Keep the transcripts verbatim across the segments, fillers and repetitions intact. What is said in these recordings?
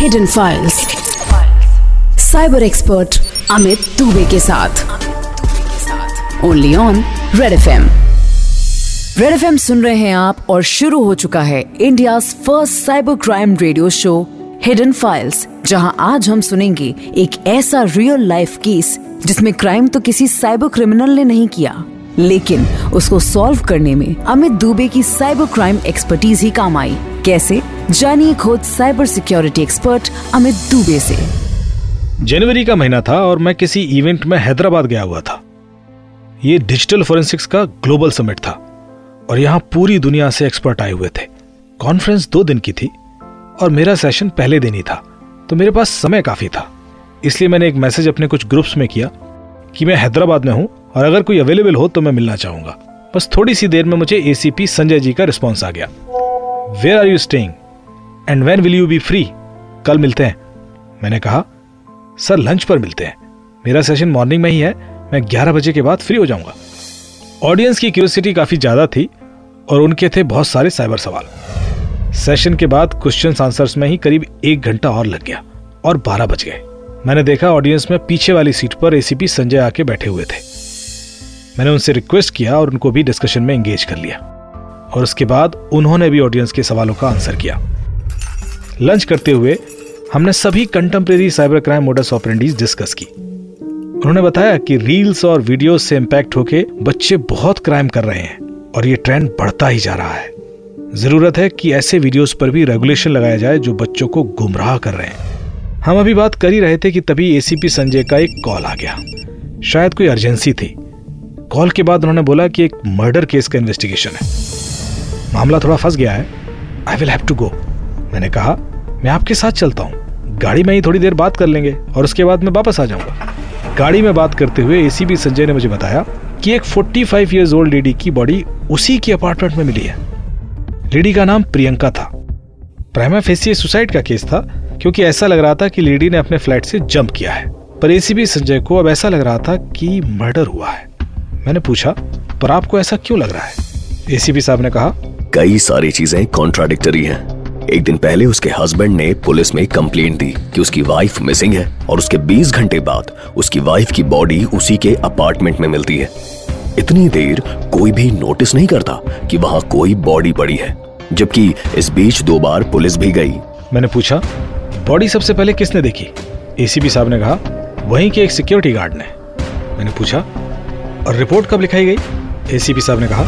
Hidden files cyber expert Amit Dubey के साथ only on Red FM. Red FM सुन रहे हैं आप और शुरू हो चुका है India's first cyber crime radio show hidden files, जहां आज हम सुनेंगे एक ऐसा रियल लाइफ केस जिसमें क्राइम तो किसी साइबर क्रिमिनल ने नहीं किया, लेकिन उसको सॉल्व करने में अमित दुबे की साइबर क्राइम एक्सपर्टीज ही काम आई। कैसे, जानिए खुद cyber security expert Amit Dubey से। जनवरी का महीना था और मैं किसी इवेंट में हैदराबाद गया हुआ था। ये डिजिटल फोरेंसिक्स का ग्लोबल समिट था और यहाँ पूरी दुनिया से एक्सपर्ट आए हुए थे। कॉन्फ्रेंस दो दिन की थी और मेरा सेशन पहले दिन ही था, तो मेरे पास समय काफी था। इसलिए मैंने एक मैसेज अपने कुछ ग्रुप्स में किया कि मैं हैदराबाद में हूँ और अगर कोई अवेलेबल हो तो मैं मिलना चाहूंगा। बस थोड़ी सी देर में मुझे एसीपी संजय जी का रिस्पॉन्स आ गया। Where are you staying and when will you be free? कल मिलते हैं। मैंने कहा, सर लंच पर मिलते हैं, मेरा सेशन मॉर्निंग में ही है, मैं ग्यारह बजे के बाद फ्री हो जाऊंगा। ऑडियंस की क्यूरियोसिटी काफी ज्यादा थी और उनके थे बहुत सारे साइबर सवाल। सेशन के बाद क्वेश्चन आंसर्स में ही करीब एक घंटा और लग गया और बारह बज गए। मैंने देखा ऑडियंस में पीछे वाली सीट पर एसीपी संजय आके बैठे हुए थे। मैंने उनसे रिक्वेस्ट किया और उनको भी डिस्कशन में एंगेज कर लिया और उसके बाद उन्होंने भी ऑडियंस के सवालों का आंसर किया। लंच करते हुए हमने सभी contemporary cyber crime modus operandis discuss की। उन्होंने बताया कि रील्स और वीडियोस से इंपैक्ट होके बच्चे बहुत क्राइम कर रहे हैं और ये ट्रेंड बढ़ता ही जा रहा है। जरूरत है कि ऐसे वीडियोस पर भी रेगुलेशन लगाया जाए जो बच्चों को गुमराह कर रहे हैं। हम अभी बात कर ही रहे थे कि तभी एसीपी संजय का एक कॉल आ गया। शायद कोई अर्जेंसी थी। कॉल के बाद उन्होंने बोला कि एक मर्डर केस का इन्वेस्टिगेशन है, मामला थोड़ा फंस गया है, I will have to go. मैंने कहा, मैं आपके साथ चलता हूँ, गाड़ी में ही थोड़ी देर बात कर लेंगे और उसके बाद मैं वापस आ जाऊँगा। गाड़ी में बात करते हुए एसीपी संजय ने मुझे बताया कि एक पैंतालीस ईयर्स ओल्ड लेडी की बॉडी उसी के अपार्टमेंट में मिली है। लेडी का नाम प्रियंका था। प्राइमा फेसी सुसाइड का केस था क्योंकि ऐसा लग रहा था कि लेडी ने अपने फ्लैट से जंप किया है, पर एसीपी संजय को अब ऐसा लग रहा था कि मर्डर हुआ है। मैंने पूछा, पर आपको ऐसा क्यों लग रहा है? एसीपी साहब ने कहा, कई सारी चीजें कॉन्ट्राडिक्टरी हैं। एक दिन पहले उसके हस्बैंड ने पुलिस में कंप्लेंट दी कि उसकी वाइफ मिसिंग है और उसके बीस घंटे बाद उसकी वाइफ की बॉडी उसी के अपार्टमेंट में मिलती है। इतनी देर कोई भी नोटिस नहीं करता कि वहाँ कोई बॉडी पड़ी है, जबकि इस बीच दो बार पुलिस भी गई। मैंने पूछा, बॉडी सबसे पहले किसने देखी? एसीपी साहब ने कहा, वहीं के एक सिक्योरिटी गार्ड ने। मैंने पूछा, और रिपोर्ट कब लिखाई गई? एसीपी साहब ने कहा,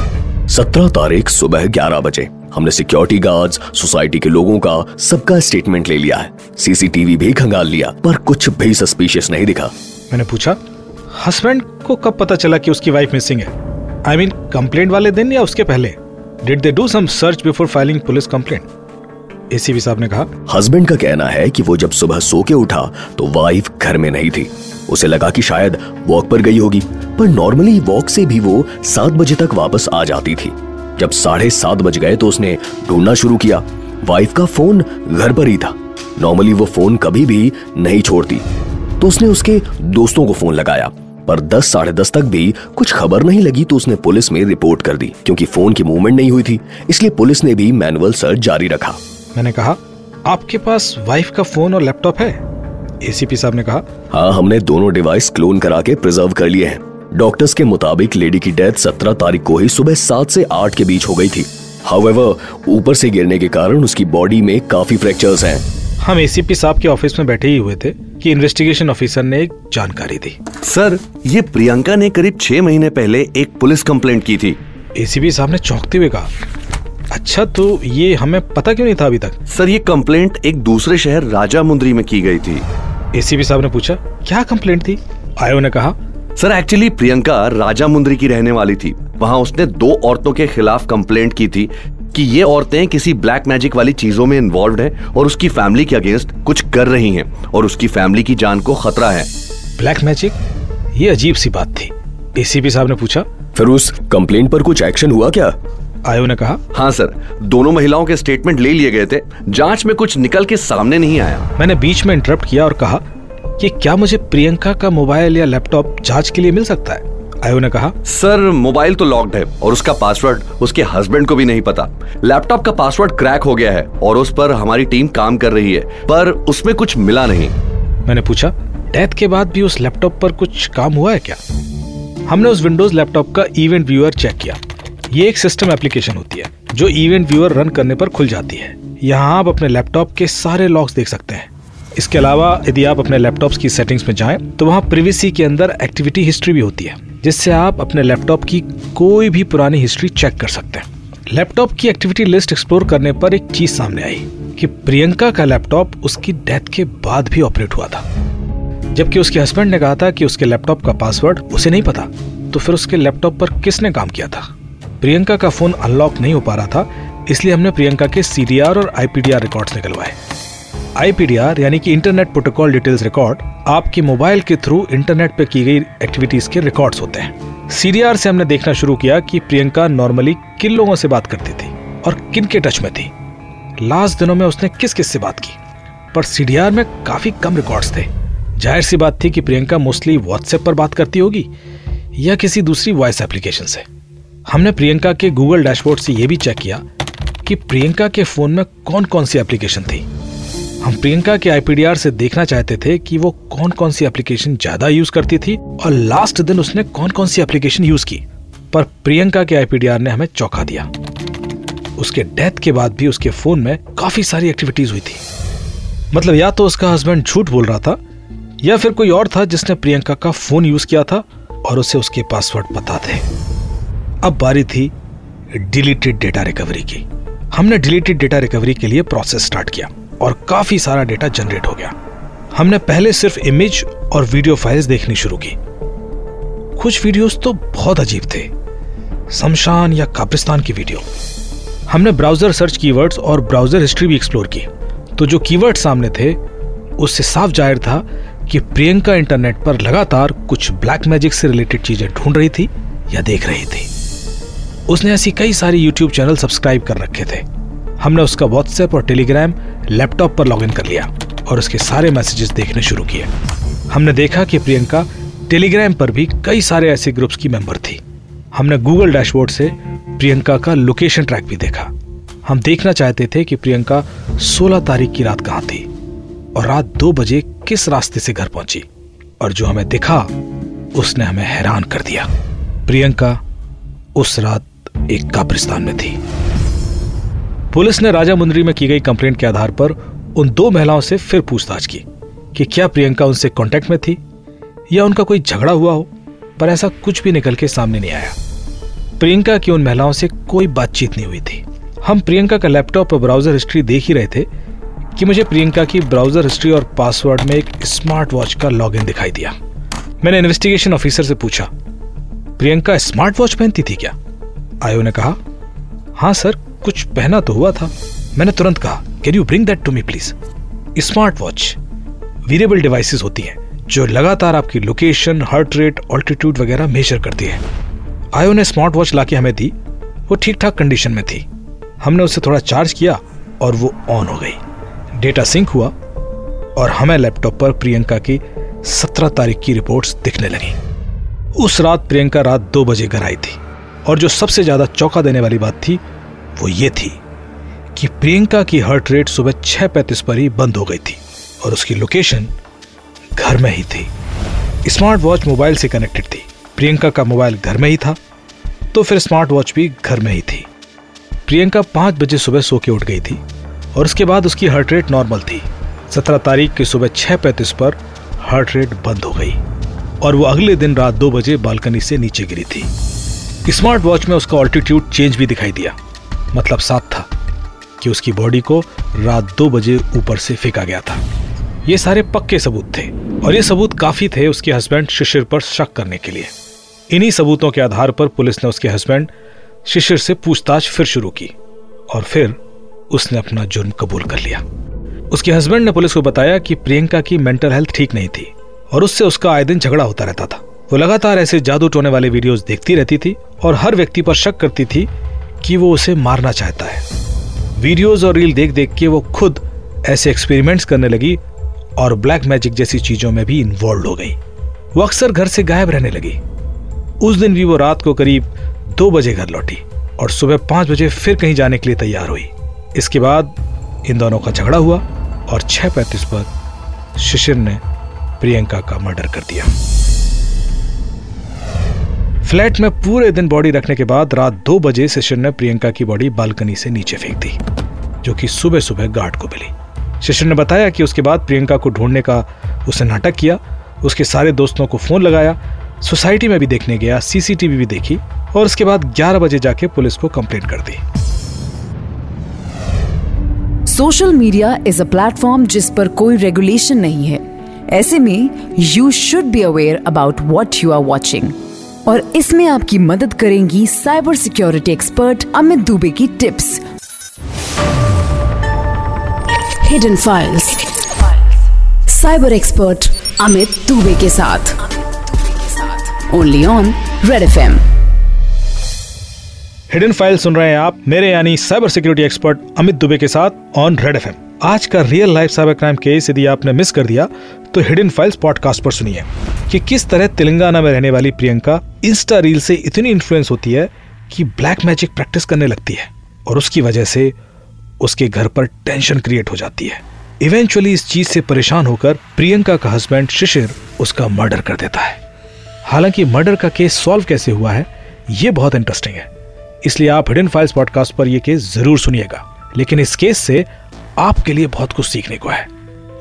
सत्रह तारीख सुबह ग्यारह बजे। हमने सिक्योरिटी गार्ड्स, सोसाइटी के लोगों का सबका स्टेटमेंट ले लिया है, सीसीटीवी भी खंगाल लिया, पर कुछ भी सस्पिशियस नहीं दिखा। मैंने पूछा, हस्बैंड को कब पता चला कि उसकी वाइफ मिसिंग है? आई मीन कंप्लेंट वाले दिन या उसके पहले? Did they do some search before filing police complaint? ACP साहब ने कहा, हस्बैंड का कहना है कि वो जब सुबह सो के उठा तो वाइफ घर में नहीं थी। उसे लगा कि शायद वॉक पर गई होगी, पर नॉर्मली वॉक से भी वो सात बजे तक वापस आ जाती थी। जब साढ़े सात बज गए तो उसने ढूंढना शुरू किया। वाइफ का फोन घर पर ही था, नॉर्मली वो फोन कभी भी नहीं छोड़ती, तो उसने उसके दोस्तों को फोन लगाया, पर दस साढ़े दस तक भी कुछ खबर नहीं लगी, तो उसने पुलिस में रिपोर्ट कर दी। क्योंकि फोन की मूवमेंट नहीं हुई थी, इसलिए पुलिस ने भी मैनुअल सर्च जारी रखा। मैंने कहा, आपके पास वाइफ का फोन और लैपटॉप है? एसीपी साहब ने कहा, हाँ, हमने दोनों डिवाइस क्लोन करा के प्रिजर्व कर लिए हैं। डॉक्टर्स के मुताबिक लेडी की डेथ सत्रह तारीख को ही सुबह सात से आठ के बीच हो गई थी। हाउएवर, ऊपर से गिरने के कारण उसकी बॉडी में काफी फ्रैक्चर्स हैं। हम एसीपी साहब के ऑफिस में बैठे ही हुए थे कि इन्वेस्टिगेशन ऑफिसर ने एक जानकारी दी। सर, ये प्रियंका ने करीब छह महीने पहले एक पुलिस कंप्लेंट की थी। एसीपी साहब ने चौंकते हुए कहा, अच्छा, तो ये हमें पता क्यों नहीं था अभी तक? सर, ये कंप्लेंट एक दूसरे शहर राजामुंद्री में की गई थी। एसीपी साहब ने पूछा, क्या कंप्लेंट थी? आयो ने कहा, सर, एक्चुअली प्रियंका राजामुंद्री की रहने वाली थी। वहाँ उसने दो औरतों के खिलाफ कंप्लेंट की थी कि ये औरतें किसी ब्लैक मैजिक वाली चीजों में इन्वॉल्व हैं और उसकी फैमिली के अगेंस्ट कुछ कर रही हैं और उसकी फैमिली की जान को खतरा है। Black magic? ये अजीब सी बात थी। एसीपी साहब ने पूछा, फिर उस कंप्लेंट पर कुछ एक्शन हुआ क्या? आयो ने कहा, हाँ सर, दोनों महिलाओं के स्टेटमेंट ले लिए गए थे, जाँच में कुछ निकल के सामने नहीं आया। मैंने बीच में इंटरप्ट किया और कहा कि क्या मुझे प्रियंका का मोबाइल या लैपटॉप जांच के लिए मिल सकता है? आयो ने कहा, सर मोबाइल तो लॉक्ड है और उसका पासवर्ड उसके हस्बैंड को भी नहीं पता। लैपटॉप का पासवर्ड क्रैक हो गया है और उस पर हमारी टीम काम कर रही है, पर उसमें कुछ मिला नहीं। मैंने पूछा, डेथ के बाद भी उस लैपटॉप पर कुछ काम हुआ है क्या? हमने उस विंडोज लैपटॉप का इवेंट व्यूअर चेक किया। ये एक सिस्टम एप्लीकेशन होती है जो इवेंट व्यूअर रन करने पर खुल जाती है। यहाँ आप अपने लैपटॉप के सारे लॉक्स देख सकते हैं। इसके अलावा यदि आप अपने लैपटॉप की सेटिंग्स में जाएं तो वहाँ प्रिवेसी के अंदर एक्टिविटी हिस्ट्री भी होती है, जिससे आप अपने लैपटॉप की कोई भी पुरानी हिस्ट्री चेक कर सकते हैं। लैपटॉप की एक्टिविटी लिस्ट एक्सप्लोर करने पर एक चीज सामने आई कि प्रियंका का लैपटॉप उसकी डेथ के बाद भी ऑपरेट हुआ था, जबकि उसके हस्बैंड ने कहा था कि उसके लैपटॉप का पासवर्ड उसे नहीं पता। तो फिर उसके लैपटॉप पर किसने काम किया था? प्रियंका का फोन अनलॉक नहीं हो पा रहा था, इसलिए हमने प्रियंका के सीडीआर और आईपीडीआर रिकॉर्ड्स निकलवाए। आईपीडीआर यानी कि इंटरनेट प्रोटोकॉल डिटेल्स रिकॉर्ड आपके मोबाइल के थ्रू इंटरनेट पे की गई एक्टिविटीज के रिकॉर्ड्स होते हैं। सीडीआर से हमने देखना शुरू किया कि प्रियंका नॉर्मली किन लोगों से बात करती थी और किन के टच में थी, लास्ट दिनों में उसने किस किस से बात की। पर सीडीआर में काफी कम रिकॉर्ड्स थे। जाहिर सी बात थी कि प्रियंका मोस्टली व्हाट्सएप पर बात करती होगी या किसी दूसरी वॉइस एप्लीकेशन से। हमने प्रियंका के गूगल डैशबोर्ड से यह भी चेक किया कि प्रियंका के फोन में कौन कौन सी एप्लीकेशन थी। हम प्रियंका के आईपीडीआर से देखना चाहते थे कि वो कौन कौन सी एप्लीकेशन ज्यादा यूज करती थी और लास्ट दिन उसने कौन कौन सी एप्लीकेशन यूज की, पर प्रियंका के आईपीडीआर ने हमें चौंका दिया। उसके डेथ के बाद भी उसके फोन में काफी सारी एक्टिविटीज हुई थी। मतलब या तो उसका हस्बैंड झूठ बोल रहा था या फिर कोई और था जिसने प्रियंका का फोन यूज किया था और उसे उसके पासवर्ड पता थे। अब बारी थी डिलीटेड डेटा रिकवरी की। हमने डिलीटेड डेटा रिकवरी के लिए प्रोसेस स्टार्ट किया और काफी सारा डेटा जनरेट हो गया। हमने पहले सिर्फ इमेज और वीडियो फाइल्स देखनी शुरू की। कुछ वीडियोस तो बहुत अजीब थे, शमशान या कब्रिस्तान की वीडियो। हमने ब्राउजर सर्च कीवर्ड्स और ब्राउजर हिस्ट्री भी एक्सप्लोर की, तो जो कीवर्ड सामने थे उससे साफ जाहिर था कि प्रियंका इंटरनेट पर लगातार कुछ ब्लैक मैजिक से रिलेटेड चीजें ढूंढ रही थी या देख रही थी। उसने ऐसी कई सारी यूट्यूब चैनल सब्सक्राइब कर रखे थे। हमने उसका व्हाट्सएप और टेलीग्राम लैपटॉप पर लॉगिन कर लिया और उसके सारे मैसेजेस देखने शुरू किए। हमने देखा कि प्रियंका टेलीग्राम पर भी कई सारे ऐसे ग्रुप्स की मेंबर थी। हमने गूगल डैशबोर्ड से प्रियंका का लोकेशन ट्रैक भी देखा। हम देखना चाहते थे कि प्रियंका सोलह तारीख की रात कहाँ थी और रात दो बजे किस रास्ते से घर पहुंची, और जो हमें दिखा उसने हमें हैरान कर दिया। प्रियंका उस रात एक कब्रिस्तान में थी। पुलिस ने राजामुंद्री में की गई कंप्लेंट के आधार पर उन दो महिलाओं से फिर पूछताछ की कि क्या प्रियंका उनसे कांटेक्ट में थी या उनका कोई झगड़ा हुआ हो, पर ऐसा कुछ भी निकल के सामने नहीं आया। प्रियंका की उन महिलाओं से कोई बातचीत नहीं हुई थी। हम प्रियंका का लैपटॉप और ब्राउजर हिस्ट्री देख ही रहे थे कि मुझे प्रियंका की ब्राउजर हिस्ट्री और पासवर्ड में एक स्मार्ट वॉच का लॉगिन दिखाई दिया। मैंने इन्वेस्टिगेशन ऑफिसर से पूछा, प्रियंका स्मार्ट वॉच पहनती थी क्या? आयो ने कहा, हाँ सर, कुछ पहना तो हुआ था। मैंने तुरंत कहा, can you bring that to me please. Smart watch wearable devices होती हैं जो लगातार आपकी लोकेशन, हार्ट रेट, ऑल्टीट्यूड वगैरह मेजर करती है। आयो ने स्मार्ट वॉच लाके हमें दी। वो ठीक ठाक कंडीशन में थी। हमने उसे थोड़ा चार्ज किया और वो ऑन हो गई। डेटा सिंक हुआ और हमें लैपटॉप पर प्रियंका की सत्रह तारीख की रिपोर्ट्स दिखने लगी। उस रात प्रियंका रात दो बजे घर आई थी और जो सबसे ज्यादा चौंका देने वाली बात थी वो ये थी कि प्रियंका की हार्ट रेट सुबह छह पैंतीस पर ही बंद हो गई थी और उसकी लोकेशन घर में ही थी। स्मार्ट वॉच मोबाइल से कनेक्टेड थी। प्रियंका का मोबाइल घर में ही था, तो फिर स्मार्ट वॉच भी घर में ही थी। प्रियंका पाँच बजे सुबह सो के उठ गई थी और उसके बाद उसकी हार्ट रेट नॉर्मल थी। सत्रह तारीख की सुबह छह पैंतीस पर हार्ट रेट बंद हो गई और वो अगले दिन रात दो बजे बालकनी से नीचे गिरी थी। स्मार्ट वॉच में उसका ऑल्टीट्यूड चेंज भी दिखाई दिया। मतलब साफ था कि उसकी बॉडी को रात दो बजे ऊपर से फेंका गया था। ये सारे पक्के सबूत थे और ये सबूत काफी थे उसके हस्बैंड शिशिर पर शक करने के लिए। इन्हीं सबूतों के आधार पर पुलिस ने उसके हस्बैंड शिशिर से पूछताछ फिर शुरू की और फिर उसने अपना जुर्म कबूल कर लिया। उसके हस्बैंड ने पुलिस को बताया कि प्रियंका की मेंटल हेल्थ ठीक नहीं थी और उससे उसका आए दिन झगड़ा होता रहता था। वो लगातार ऐसे जादू टोने वाले वीडियोज देखती रहती थी और हर व्यक्ति पर शक करती थी कि वो उसे मारना चाहता है। वीडियोस और रील देख देख के वो खुद ऐसे एक्सपेरिमेंट्स करने लगी और ब्लैक मैजिक जैसी चीजों में भी इन्वॉल्व हो गई। वो अक्सर घर से गायब रहने लगी। उस दिन भी वो रात को करीब दो बजे घर लौटी और सुबह पाँच बजे फिर कहीं जाने के लिए तैयार हुई। इसके बाद इन दोनों का झगड़ा हुआ और छः पैंतीस पर शिशिर ने प्रियंका का मर्डर कर दिया। फ्लैट में पूरे दिन बॉडी रखने के बाद रात दो बजे शिशिर ने प्रियंका की बॉडी बालकनी से नीचे फेंक दी, जो कि सुबह सुबह गार्ड को मिली। शिशिर ने बताया कि उसके बाद प्रियंका को ढूंढने का उसने नाटक किया, उसके सारे दोस्तों को फोन लगाया, सोसाइटी में भी देखने गया, सीसीटीवी भी देखी और उसके बाद ग्यारह बजे जाके पुलिस को कंप्लेंट कर दी। Social media is a platform जिस पर कोई रेगुलेशन नहीं है, ऐसे में you should be aware about what you are watching और इसमें आपकी मदद करेंगी cyber security expert Amit Dubey की tips. Hidden files cyber expert Amit Dubey के साथ only on Red FM. Hidden file सुन रहे हैं आप मेरे यानी cyber security expert Amit Dubey के साथ ऑन रेड एफएम। आज का real life cyber crime case यदि आपने मिस कर दिया तो हिडन फाइल्स पॉडकास्ट पर सुनिए कि किस तरह तेलंगाना में रहने वाली प्रियंका इंस्टा रील से इतनी इन्फ्लुएंस होती है कि ब्लैक मैजिक प्रैक्टिस करने लगती है और उसकी वजह से उसके घर पर टेंशन क्रिएट हो जाती है। इवेंचुअली इस चीज से परेशान होकर प्रियंका का हस्बैंड शिशिर उसका मर्डर कर देता है। हालांकि मर्डर का केस सॉल्व कैसे हुआ है ये बहुत इंटरेस्टिंग है, इसलिए आप हिडन फाइल्स पॉडकास्ट पर यह केस जरूर सुनिएगा। लेकिन इस केस से आपके लिए बहुत कुछ सीखने को है।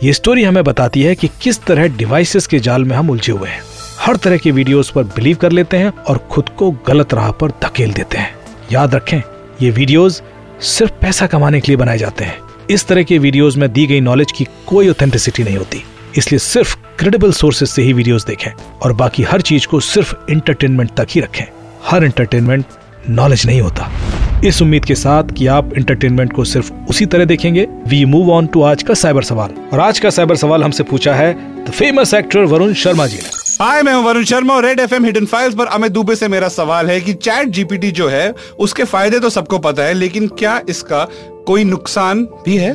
ये स्टोरी हमें बताती है कि किस तरह डिवाइसेस के जाल में हम उलझे हुए हैं, हर तरह के वीडियोस पर बिलीव कर लेते हैं और खुद को गलत राह पर धकेल देते हैं। याद रखें, ये वीडियोस सिर्फ पैसा कमाने के लिए बनाए जाते हैं। इस तरह के वीडियोस में दी गई नॉलेज की कोई ऑथेंटिसिटी नहीं होती, इसलिए सिर्फ क्रेडिबल सोर्सेज से ही वीडियोस देखें और बाकी हर चीज को सिर्फ एंटरटेनमेंट तक ही रखें। हर एंटरटेनमेंट नॉलेज नहीं होता। इस उम्मीद के साथ कि आप एंटरटेनमेंट को सिर्फ उसी तरह देखेंगे, वी मूव ऑन टू आज का साइबर सवाल। और आज का साइबर सवाल हमसे पूछा है the famous actor Varun Sharma ji ने। हाय, मैं हूं वरुण शर्मा और रेड एफएम हिडन फाइल्स पर अमित दुबे से मेरा सवाल है कि चैट जीपीटी जो है उसके फायदे तो सबको पता है, लेकिन क्या इसका कोई नुकसान भी है?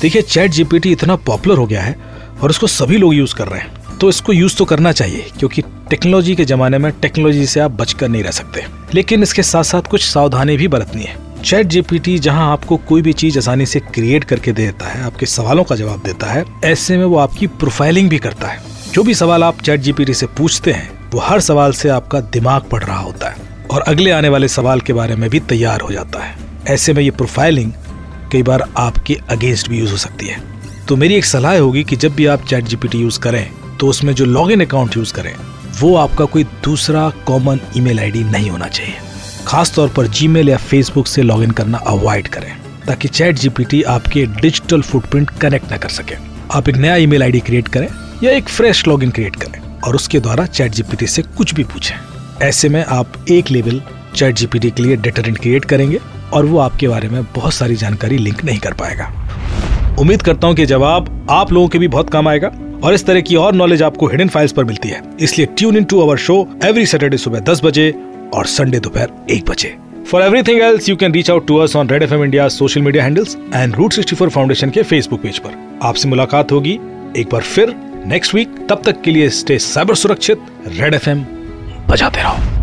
देखिए, चैट जीपीटी इतना पॉपुलर हो गया है और उसको सभी लोग यूज कर रहे हैं, तो इसको यूज तो करना चाहिए क्योंकि टेक्नोलॉजी के जमाने में टेक्नोलॉजी से आप बचकर नहीं रह सकते। लेकिन इसके साथ साथ कुछ सावधानी भी बरतनी है। चैट जीपीटी जहां आपको कोई भी चीज आसानी से क्रिएट करके देता है, आपके सवालों का जवाब देता है, ऐसे में वो आपकी प्रोफाइलिंग भी करता है। जो भी सवाल आप चैट जीपीटी से पूछते हैं वो हर सवाल से आपका दिमाग पढ़ रहा होता है और अगले आने वाले सवाल के बारे में भी तैयार हो जाता है। ऐसे में ये प्रोफाइलिंग कई बार आपके अगेंस्ट भी यूज हो सकती है। तो मेरी एक सलाह होगी कि जब भी आप चैट जीपीटी यूज करें तो उसमें जो लॉग इन अकाउंट यूज करें वो आपका कोई दूसरा कॉमन ईमेल आईडी नहीं होना चाहिए। खासतौर पर जीमेल या फेसबुक से लॉगिन करना अवॉइड करें ताकि चैट जीपीटी आपके डिजिटल फुटप्रिंट कनेक्ट न कर सके। आप एक नया ईमेल आईडी क्रिएट करें या एक फ्रेश लॉगिन क्रिएट करें और उसके द्वारा चैट जीपीटी से कुछ भी पूछें। ऐसे में आप एक लेवल चैट जीपीटी के लिए डिटरेंट क्रिएट करेंगे और वो आपके बारे में बहुत सारी जानकारी लिंक नहीं कर पाएगा। उम्मीद करता हूँ कि जवाब आप लोगों के भी बहुत काम आएगा और इस तरह की और नॉलेज आपको हिडन फाइल्स पर मिलती है। इसलिए tune in to our show every Saturday सुबह दस बजे और संडे दोपहर एक बजे। For everything else you can reach out to us on Red FM India social media handles and root sixty four foundation के फेसबुक पेज पर। आपसे मुलाकात होगी एक बार फिर नेक्स्ट वीक। तब तक के लिए स्टे साइबर सुरक्षित। रेड एफएम बजाते रहो।